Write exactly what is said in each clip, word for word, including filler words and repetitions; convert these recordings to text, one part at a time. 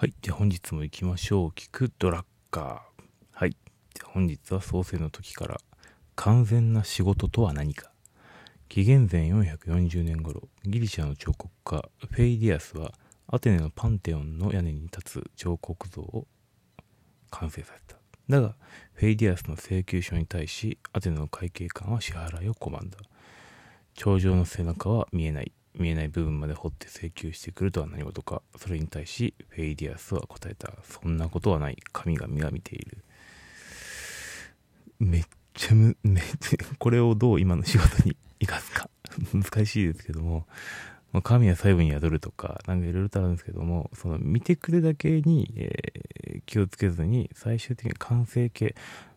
はい。で、本日も行きましょう。聞くドラッカー。はい。で、本日は創世の時から、完全な仕事とは何か。紀元前よんひゃくよんじゅうねん頃、ギリシャの彫刻家、フェイディアスは、アテネのパンテオンの屋根に立つ彫刻像を完成させた。だが、フェイディアスの請求書に対し、アテネの会計官は支払いを拒んだ。頂上の背中は見えない。見えない部分まで掘って請求してくるとは何事か。それに対しフェイディアスは答えた。そんなことはない。神々が見ている。めっちゃむめっちゃこれをどう今の仕事に生かすか難しいですけども、まあ、神は細部に宿るとかなんかいろいろとあるんですけども、その見てくれだけに、えー、気をつけずに最終的に完成形、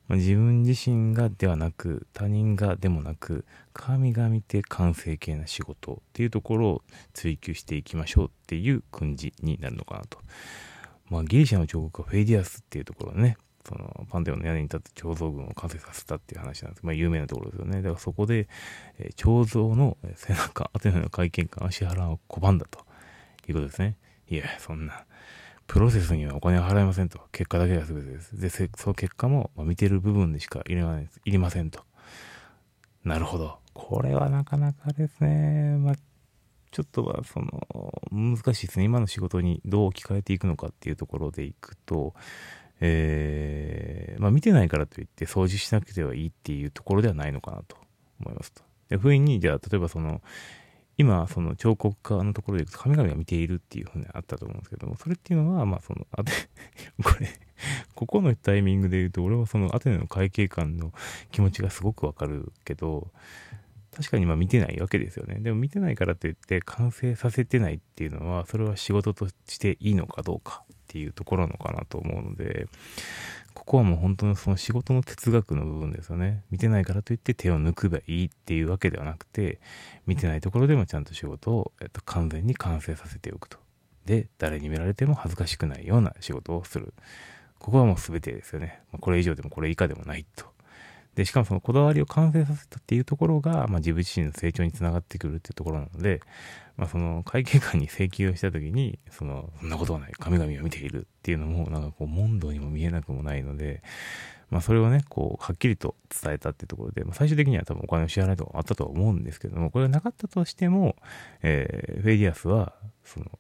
まあ、自分自身がではなく他人がでもなく神が見て完成形な仕事っていうところを追求していきましょうっていう訓示になるのかなと。まあギリシャの彫刻家フェイディアスっていうところね、そのパンテオンの屋根に立つ彫像群を完成させたっていう話なんです。まあ有名なところですよね。だからそこで、えー、彫像の背中アテネの会見官は支払いを拒んだということですね。いやそんなプロセスにはお金は払いませんと。結果だけが全てです。で、その結果も見てる部分でしかいりませんと。なるほど。これはなかなかですね。まあ、ちょっとはその、難しいですね。今の仕事にどう置き換えていくのかっていうところでいくと、えー、まあ見てないからといって掃除しなくてはいいっていうところではないのかなと思いますと。で、不意に、じゃあ、例えばその、今その彫刻家のところで神々が見ているっていうふうにあったと思うんですけども、それっていうのはまあそのあてこれここのタイミングで言うと俺はそのアテネの会計官の気持ちがすごくわかるけど、確かにまあ見てないわけですよね。でも見てないからといって完成させてないっていうのはそれは仕事としていいのかどうかっていうところなのかなと思うので、ここはもう本当のその仕事の哲学の部分ですよね。見てないからといって手を抜けばいいっていうわけではなくて、見てないところでもちゃんと仕事を、えっと、完全に完成させておくと。で、誰に見られても恥ずかしくないような仕事をする。ここはもう全てですよね。これ以上でもこれ以下でもないと。で、しかもそのこだわりを完成させたっていうところが、まあ、自分自身の成長につながってくるっていうところなので、まあ、その会計官に請求をしたときに、その、そんなことはない、神々を見ているっていうのも、なんかこう、問答にも見えなくもないので、まあ、それをね、こう、はっきりと伝えたっていうところで、まあ、最終的には多分お金の支払いとかあったとは思うんですけども、これがなかったとしても、えー、フェイディアスは、その、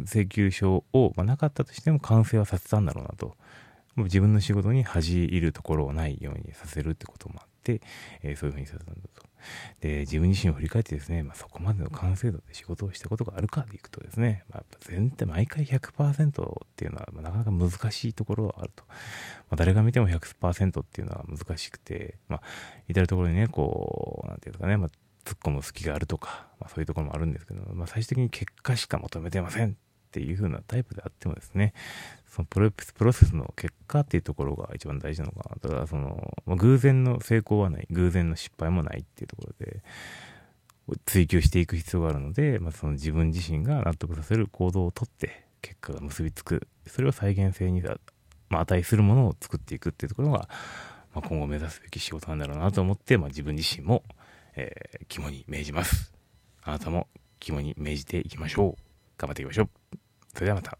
請求書を、まあ、なかったとしても完成はさせたんだろうなと。もう自分の仕事に恥じるところをないようにさせるってこともあって、えー、そういうふうにさせたんだと。で、自分自身を振り返ってですね、まあ、そこまでの完成度で仕事をしたことがあるかでいくとですね、まあ、やっぱ全体毎回 ひゃくパーセント っていうのは、まあ、なかなか難しいところはあると。まあ、誰が見ても ひゃくパーセント っていうのは難しくて、まあ、至るところにね、こう、なんていうかね、まあ、突っ込む隙があるとか、まあ、そういうところもあるんですけど、まあ、最終的に結果しか求めてません。っていう風なタイプであってもですね、そのプロ、プロセスの結果っていうところが一番大事なのかな。だからその、まあ、偶然の成功はない、偶然の失敗もないっていうところで追求していく必要があるので、まあ、その自分自身が納得させる行動をとって結果が結びつく、それを再現性に、まあ、値するものを作っていくっていうところが、まあ、今後目指すべき仕事なんだろうなと思って、まあ、自分自身も、えー、肝に銘じます。あなたも肝に銘じていきましょう。頑張っていきましょう。それではまた。